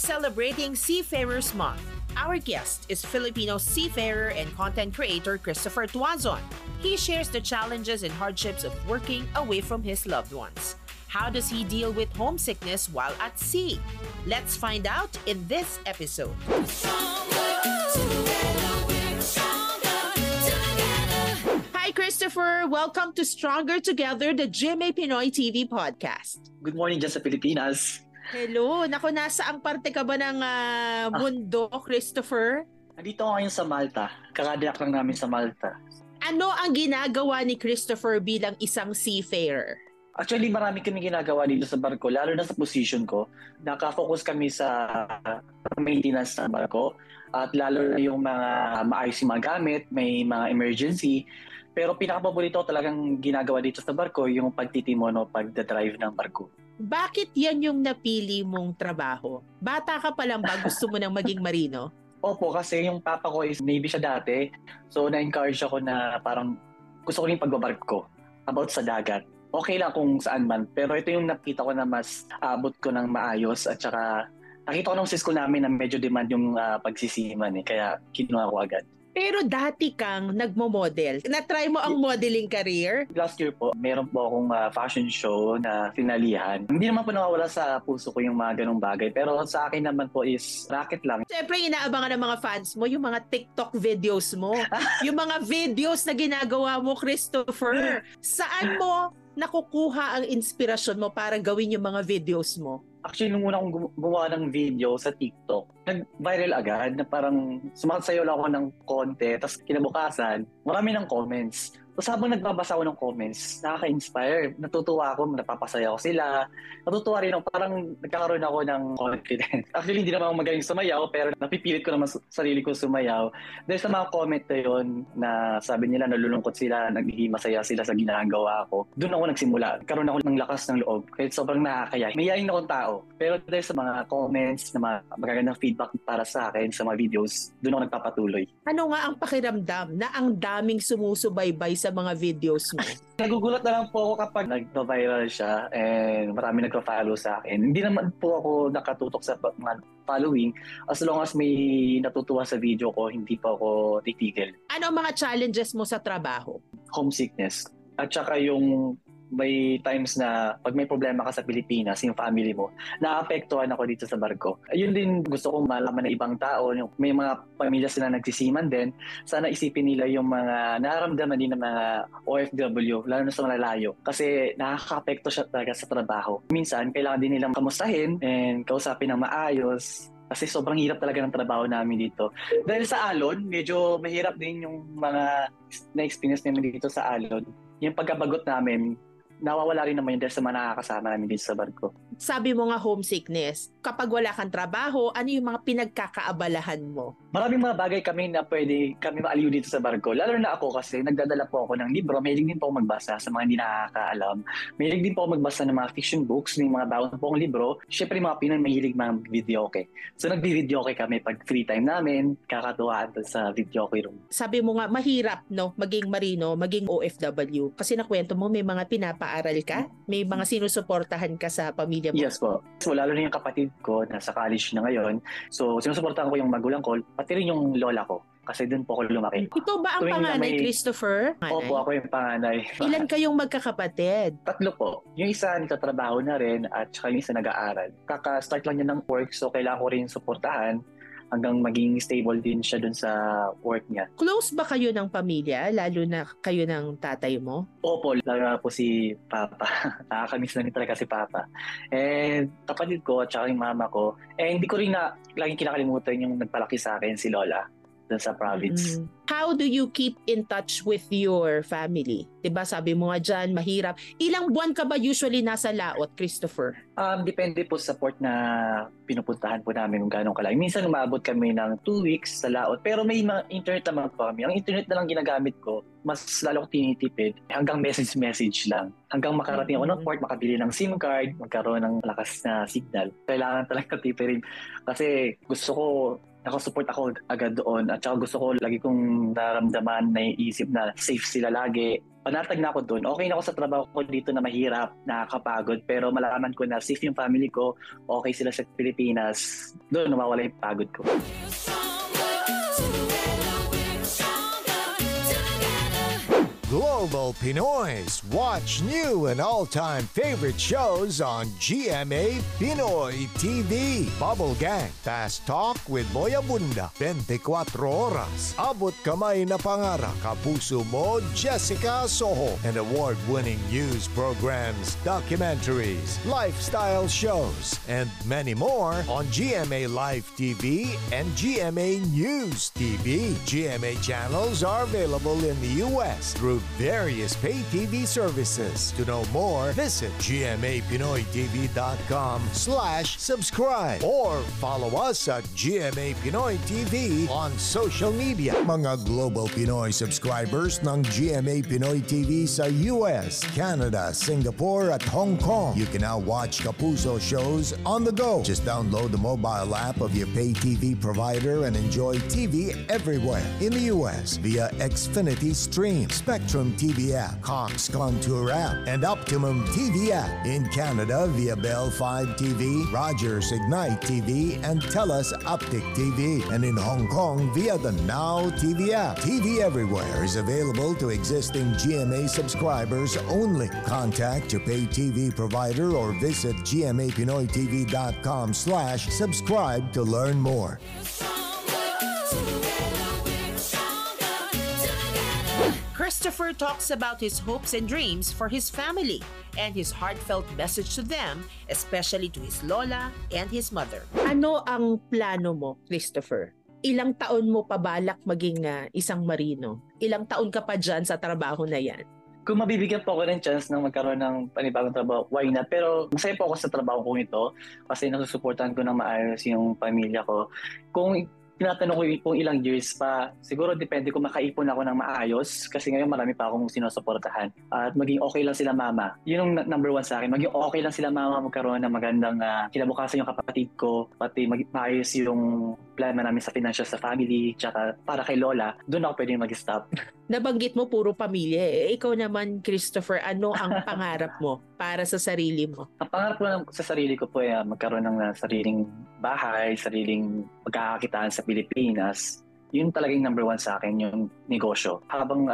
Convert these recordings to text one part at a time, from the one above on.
celebrating Seafarers' Month. Our guest is Filipino seafarer and content creator Christopher Tuazon. He shares the challenges and hardships of working away from his loved ones. How does he deal with homesickness while at sea? Let's find out in this episode. Hi, Christopher. Welcome to Stronger Together, the GMA Pinoy TV podcast. Good morning, Jasa Filipinas. Hello. Naku, nasa ang parte ka ba ng mundo, Christopher? Nandito ako ngayon sa Malta. Kakadiyak lang namin sa Malta. Ano ang ginagawa ni Christopher bilang isang seafarer? Actually, marami kami ginagawa dito sa barko, lalo na sa position ko. Nakafocus kami sa maintenance ng barko at lalo na yung mga maayos yung mga gamit, may mga emergency. Pero pinakapaborito talagang ginagawa dito sa barko yung pagtitimono, pagdadrive ng barko. Bakit yan yung napili mong trabaho? Bata ka pa lang ba gusto mo nang maging marino? Opo, kasi yung papa ko is Navy siya dati. So na-encourage ako na parang gusto ko rin pagbabarko about sa dagat. Okay lang kung saan man. Pero ito yung nakita ko na mas abot ko ng maayos at saka nakita ko nung sa school namin na medyo demand yung pagsisiman eh. Kaya kinuha ko agad. Pero dati kang nagmo-model. Na-try mo ang modeling career? Last year po, meron po akong fashion show na sinalihan. Hindi naman po nawawala sa puso ko yung mga ganong bagay. Pero sa akin naman po is racket lang. Siyempre, inaabangan ng mga fans mo yung mga TikTok videos mo. Yung mga videos na ginagawa mo, Christopher. Saan mo nakukuha ang inspirasyon mo para gawin yung mga videos mo? Actually, nung una akong gumawa ng video sa TikTok, nag-viral agad na parang sumasayaw lang ako ng konti, tapos kinabukasan, marami ng comments. Tapos habang nagbabasa ako ng comments, nakaka-inspire. Natutuwa ako, napapasaya ko sila. Natutuwa rin ako, parang nagkakaroon ako ng confidence. Actually, hindi naman ako magaling sumayaw, pero napipilit ko naman sarili ko sumayaw. Dahil sa mga comment na yun, na sabi nila, nalulungkot sila, nagiging masaya sila sa ginagawa ko. Doon ako nagsimula. Karoon ako ng lakas ng loob. Kahit sobrang nakakaya. Mayayain akong tao. Pero dahil sa mga comments, na mga magagandang feedback para sa akin sa mga videos, doon ako nagpapatuloy. Ano nga ang pakiramdam na ang daming sumusubaybay sa mga videos mo? Nagugulat na lang po ako kapag nag-viral siya and marami nagpa-follow sa akin. Hindi naman po ako nakatutok sa mga following. As long as may natutuwa sa video ko, hindi pa ako titigil. Ano ang mga challenges mo sa trabaho? Homesickness. At saka yung may times na pag may problema ka sa Pilipinas, yung family mo, naapektuhan ako dito sa barko. Yun din gusto kong malaman ng ibang tao, yung may mga pamilya sila nagsisiman din. Sana isipin nila yung mga nararamdaman din ng mga OFW, lalo na sa malalayo. Kasi nakaka-apekto siya talaga sa trabaho. Minsan, kailangan din nilang kamustahin and kausapin ng maayos. Kasi sobrang hirap talaga ng trabaho namin dito. Dahil sa alon, medyo mahirap din yung mga na-experience namin dito sa alon. Yung pagkabagot namin, nawawala rin naman yun dahil sa mga nakakasama namin dito sa barko. Sabi mo nga homesickness. Kapag wala kang trabaho, ano yung mga pinagkakaabalahan mo? Maraming mga bagay kami na pwede kami maaliw dito sa barko. Lalo na ako kasi nagdadala po ako ng libro. Mahilig din po ako magbasa sa mga hindi nakakaalam. Mahilig din po ako magbasa ng mga fiction books, ng mga baon po akong libro. Siyempre mga Pinoy mahilig mga videoke. So nagbi-videoke kami pag free time namin. Kakatuwaan sa videoke room. Sabi mo nga mahirap no maging marino, maging OFW. Kasi nakwento mo may mga pinapa aral ka? May mga sinusuportahan ka sa pamilya mo? Yes po. So, lalo na yung kapatid ko, nasa college na ngayon. So, sinusuportahan ko yung magulang ko, pati rin yung lola ko. Kasi doon po ako lumaki. Ito ba ang panganay, Christopher? Opo, ako yung panganay. Ilan kayong magkakapatid? 3 po. Yung isa nagtatrabaho na rin at saka yung isa nag-aaral. Kaka-start lang niya ng work, so kailangan ko rin suportahan hanggang maging stable din siya dun sa work niya. Close ba kayo ng pamilya? Lalo na kayo ng tatay mo? Opo, lalo na po si Papa. Nakakamiss na rin talaga si Papa. And kapatid ko at saka yung mama ko. Eh hindi ko rin na laging kinakalimutan yung nagpalaki sa akin si Lola dun sa province. How do you keep in touch with your family? Diba sabi mo nga dyan, mahirap. Ilang buwan ka ba usually nasa laot, Christopher? Depende po sa port na pinupuntahan po namin kung gano'ng kalaki. Minsan umabot kami ng 2 weeks sa laot. Pero may mga internet naman po kami. Ang internet na lang ginagamit ko, mas lalo tinitipid. Hanggang message-message lang. Hanggang makarating ako ng port, makabili ng SIM card, magkaroon ng lakas na signal. Kailangan talaga tipirin. Kasi gusto ko nakasupport ako agad doon. At saka gusto ko, lagi kong naramdaman, naiisip na safe sila lagi. Panatag na ako doon. Okay na ako sa trabaho ko dito na mahirap, nakakapagod. Pero malaman ko na safe yung family ko, okay sila sa Pilipinas. Doon, nawawala yung pagod ko. Global Pinoys, watch new and all-time favorite shows on GMA Pinoy TV. Bubble Gang, Fast Talk with Boy Abunda, 24 Horas, Abot Kamay na Pangarap, Kapuso mo Jessica Soho, and award-winning news programs, documentaries, lifestyle shows, and many more on GMA Life TV and GMA News TV. GMA channels are available in the U.S. through various pay TV services. To know more, visit gmapinoytv.com/subscribe or follow us at GMA Pinoy TV on social media. Mga Global Pinoy subscribers ng GMA Pinoy TV sa US, Canada, Singapore at Hong Kong, you can now watch Kapuso shows on the go. Just download the mobile app of your pay TV provider and enjoy TV everywhere in the US via Xfinity Stream, Spectrum TV app, Cox Contour app, and Optimum TV app. In Canada via Bell 5 TV, Rogers Ignite TV, and TELUS Optic TV. And in Hong Kong via the NOW TV app. TV Everywhere is available to existing GMA subscribers only. Contact your pay TV provider or visit gmapinoytv.com/subscribe to learn more. Christopher talks about his hopes and dreams for his family and his heartfelt message to them, especially to his lola and his mother. Ano ang plano mo, Christopher? Ilang taon mo pabalak maging isang marino? Ilang taon ka pa dyan sa trabaho na yan? Kung mabibigyan po ako ng chance ng magkaroon ng panibagong trabaho, why not? Pero masaya po ako sa trabaho ko ito kasi nasusuportahan ko ng maayos yung pamilya ko. Kung tinatanong ko kung ilang years pa, siguro depende kung makaipon ako ng maayos kasi ngayon marami pa akong sinusuportahan. At maging okay lang sila mama. Yun ang number one sa akin. Maging okay lang sila mama, magkaroon ng magandang kinabukasan yung kapatid ko, pati maayos yung plano namin sa financial sa family, tsaka para kay Lola. Doon ako pwede mag-stop. Nabanggit mo puro pamilya eh. Ikaw naman, Christopher, ano ang pangarap mo para sa sarili mo? Ang pangarap ko sa sarili ko po ay magkaroon ng sariling bahay, sariling pagkakakitaan sa Pilipinas. Yun talagang number one sa akin, yung negosyo. Habang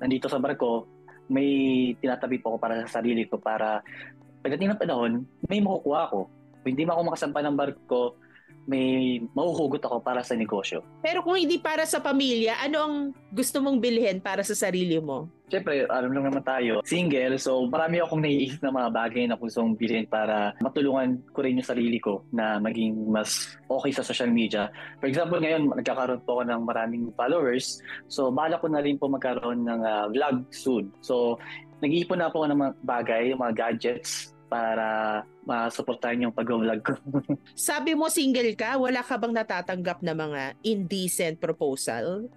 nandito sa barko, may tinatabi po ako para sa sarili ko para pagdating ng panahon, may makukuha ako. Kung hindi man ako makasampa ng barko, may mahuhugot ako para sa negosyo. Pero kung hindi para sa pamilya, ano ang gusto mong bilhin para sa sarili mo? Siyempre, alam lang naman tayo, single, so marami akong naiisip na mga bagay na gusto kong bilhin para matulungan ko rin yung sarili ko na maging mas okay sa social media. For example, ngayon, nagkakaroon po ako ng maraming followers, so bahala ko na rin po magkaroon ng vlog soon. So, nag-iipon na po ako ng mga bagay, mga gadgets, para masuportahan yung pag-vlog ko. Sabi mo single ka, wala ka bang natatanggap na mga indecent proposals?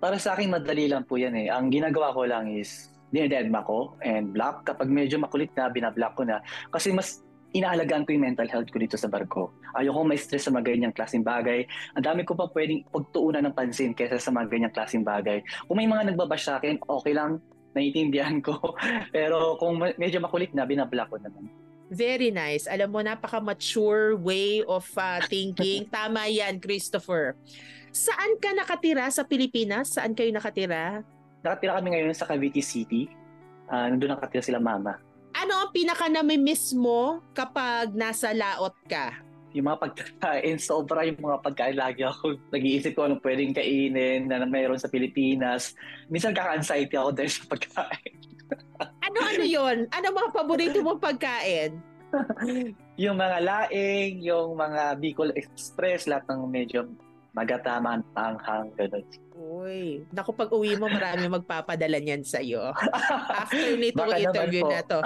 Para sa akin, madali lang po yan eh. Ang ginagawa ko lang is, dinededma ko and block. Kapag medyo makulit na, binablock ko na. Kasi mas inaalagaan ko yung mental health ko dito sa barko. Ayoko may stress sa mga ganyang klaseng bagay. Ang dami ko pa pwedeng pagtuunan ng pansin kesa sa mga ganyang klaseng bagay. Kung may mga nagbabash sa akin, okay lang, naiintindihan ko. Pero kung medyo makulit na, binablock ko naman. Very nice. Alam mo, napaka-mature way of thinking. Tama yan, Christopher. Saan ka nakatira sa Pilipinas? Saan kayo nakatira? Nakatira kami ngayon sa Cavite City. Nandun nakatira sila mama. Ano ang pinaka-namimiss mo kapag nasa laot ka? Yung mga pagkain, sobra yung mga pagkain. Lagi ako nag-iisip ko anong pwedeng kainin na mayroon sa Pilipinas. Minsan kaka-anxiety ako dahil sa pagkain. Ano-ano yun? Ano mga paborito mong pagkain? Yung mga laing, yung mga Bicol Express, lahat ng medyo magatama, tanghang, gano'n. Uy, naku, pag uwi mo, marami magpapadala niyan sa'yo. After nito interview na to.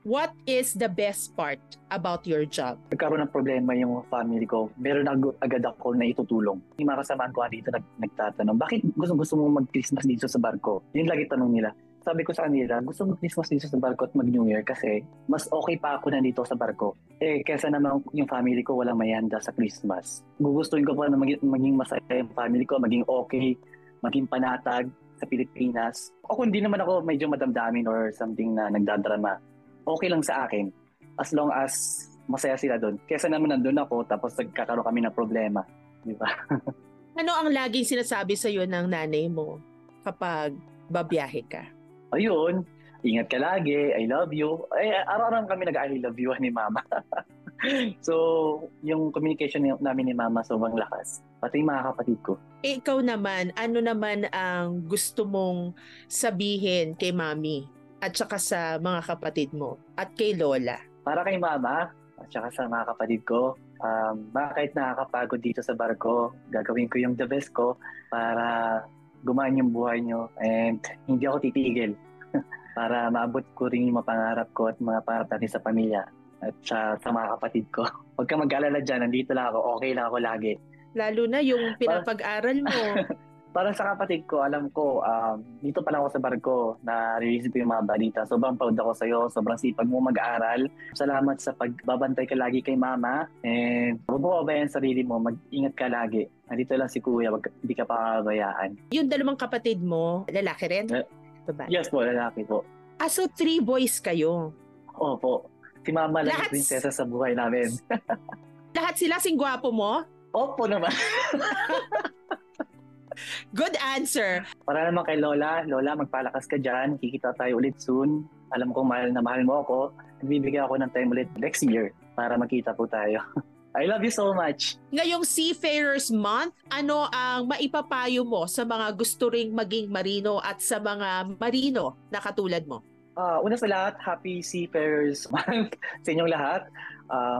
What is the best part about your job? Nagkaroon ng problema yung family ko. Meron agad ako na itutulong. Yung mga kasamaan ko dito nagtatanong, bakit gusto mo mag-Christmas dito sa barko? Yun lagi tanong nila. sabi ko sa kanila, gusto mo Christmas dito sa barko at mag-New Year kasi mas okay pa ako nandito sa barko. Eh, kesa naman yung family ko walang mayanda sa Christmas. Gugustuhin ko pa na maging masaya yung family ko, maging okay, maging panatag sa Pilipinas. O kung hindi naman ako medyo madamdamin or something na nagdadrama, okay lang sa akin as long as masaya sila doon. Kesa naman nandun ako tapos nagkakaroon kami ng problema. Di ba? Ano ang laging sinasabi sa'yo ng nanay mo kapag babiyahe ka? Ayun, ingat ka lagi, I love you. Eh, araw-araw kami nag-I love you ni Mama. So, yung communication namin ni Mama sobrang lakas. Pati yung mga kapatid ko. Eh, ikaw naman, ano naman ang gusto mong sabihin kay Mami at saka sa mga kapatid mo at kay Lola? Para kay Mama at saka sa mga kapatid ko, bakit nakakapagod dito sa barko, gagawin ko yung the best ko para gumaan yung buhay nyo and hindi ako titigil para maabot ko rin yung mga pangarap ko at mga pangarap natin sa pamilya at sa mga kapatid ko. Huwag kang mag-alala dyan, nandito lang ako, okay lang ako lagi. Lalo na yung pinapag-aral mo. Para sa kapatid ko, alam ko, dito pa lang ako sa barko, na-release ko yung mga balita. Sobrang proud ako sa'yo, sobrang sipag mo mag-aaral. Salamat sa pagbabantay ka lagi kay Mama. And bubuhabayan sarili mo, mag-ingat ka lagi. Nandito lang si Kuya, hindi ka pakabayaan. Yung dalawang kapatid mo, lalaki rin? Babae. Yes po, lalaki po. Ah, so 3 boys kayo? Opo. Si Mama lang yung prinsesa sa buhay namin. Lahat sila sing gwapo mo? Opo naman. Good answer. Para naman kay Lola. Lola, magpalakas ka dyan. Kikita tayo ulit soon. Alam kong mahal na mahal mo ako. Nagbibigay ako ng time ulit next year para makita po tayo. I love you so much. Ngayong Seafarers Month, ano ang maipapayo mo sa mga gusto ring maging marino at sa mga marino na katulad mo? Una sa lahat, happy Seafarers Month sa inyong lahat.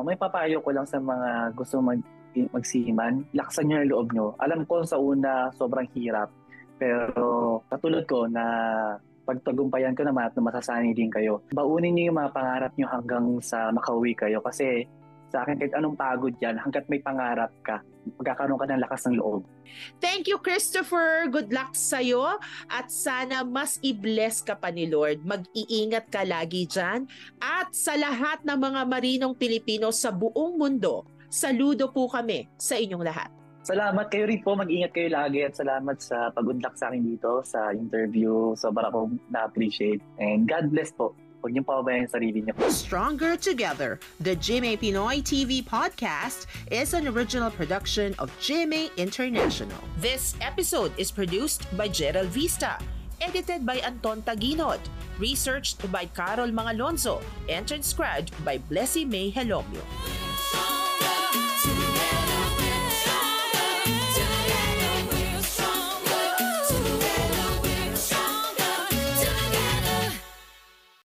May papayo ko lang sa mga gusto magsiman. Laksan nyo ang loob nyo. Alam ko sa una, sobrang hirap. Pero katulad ko na pagtagumpayan ko naman at masasani din kayo. Baunin nyo yung mga pangarap nyo hanggang sa makauwi kayo. Kasi sa akin, kahit anong pagod yan, hanggat may pangarap ka, magkakaroon ka ng lakas ng loob. Thank you, Christopher. Good luck sa'yo. At sana mas i-bless ka pa ni Lord. Mag-iingat ka lagi dyan. At sa lahat ng mga marinong Pilipino sa buong mundo, saludo po kami sa inyong lahat. Salamat kayo rin po. Mag-ingat kayo lagi at salamat sa pag-unlock sa akin dito sa interview. Sobrang akong na-appreciate. And God bless po. Huwag niyong pababayaan ang sarili niyo. Stronger Together, the GMA Pinoy TV podcast is an original production of GMA International. This episode is produced by Gerald Vista, edited by Anton Taginot, researched by Carol Mangalonzo, and transcribed by Blessy May Helomio.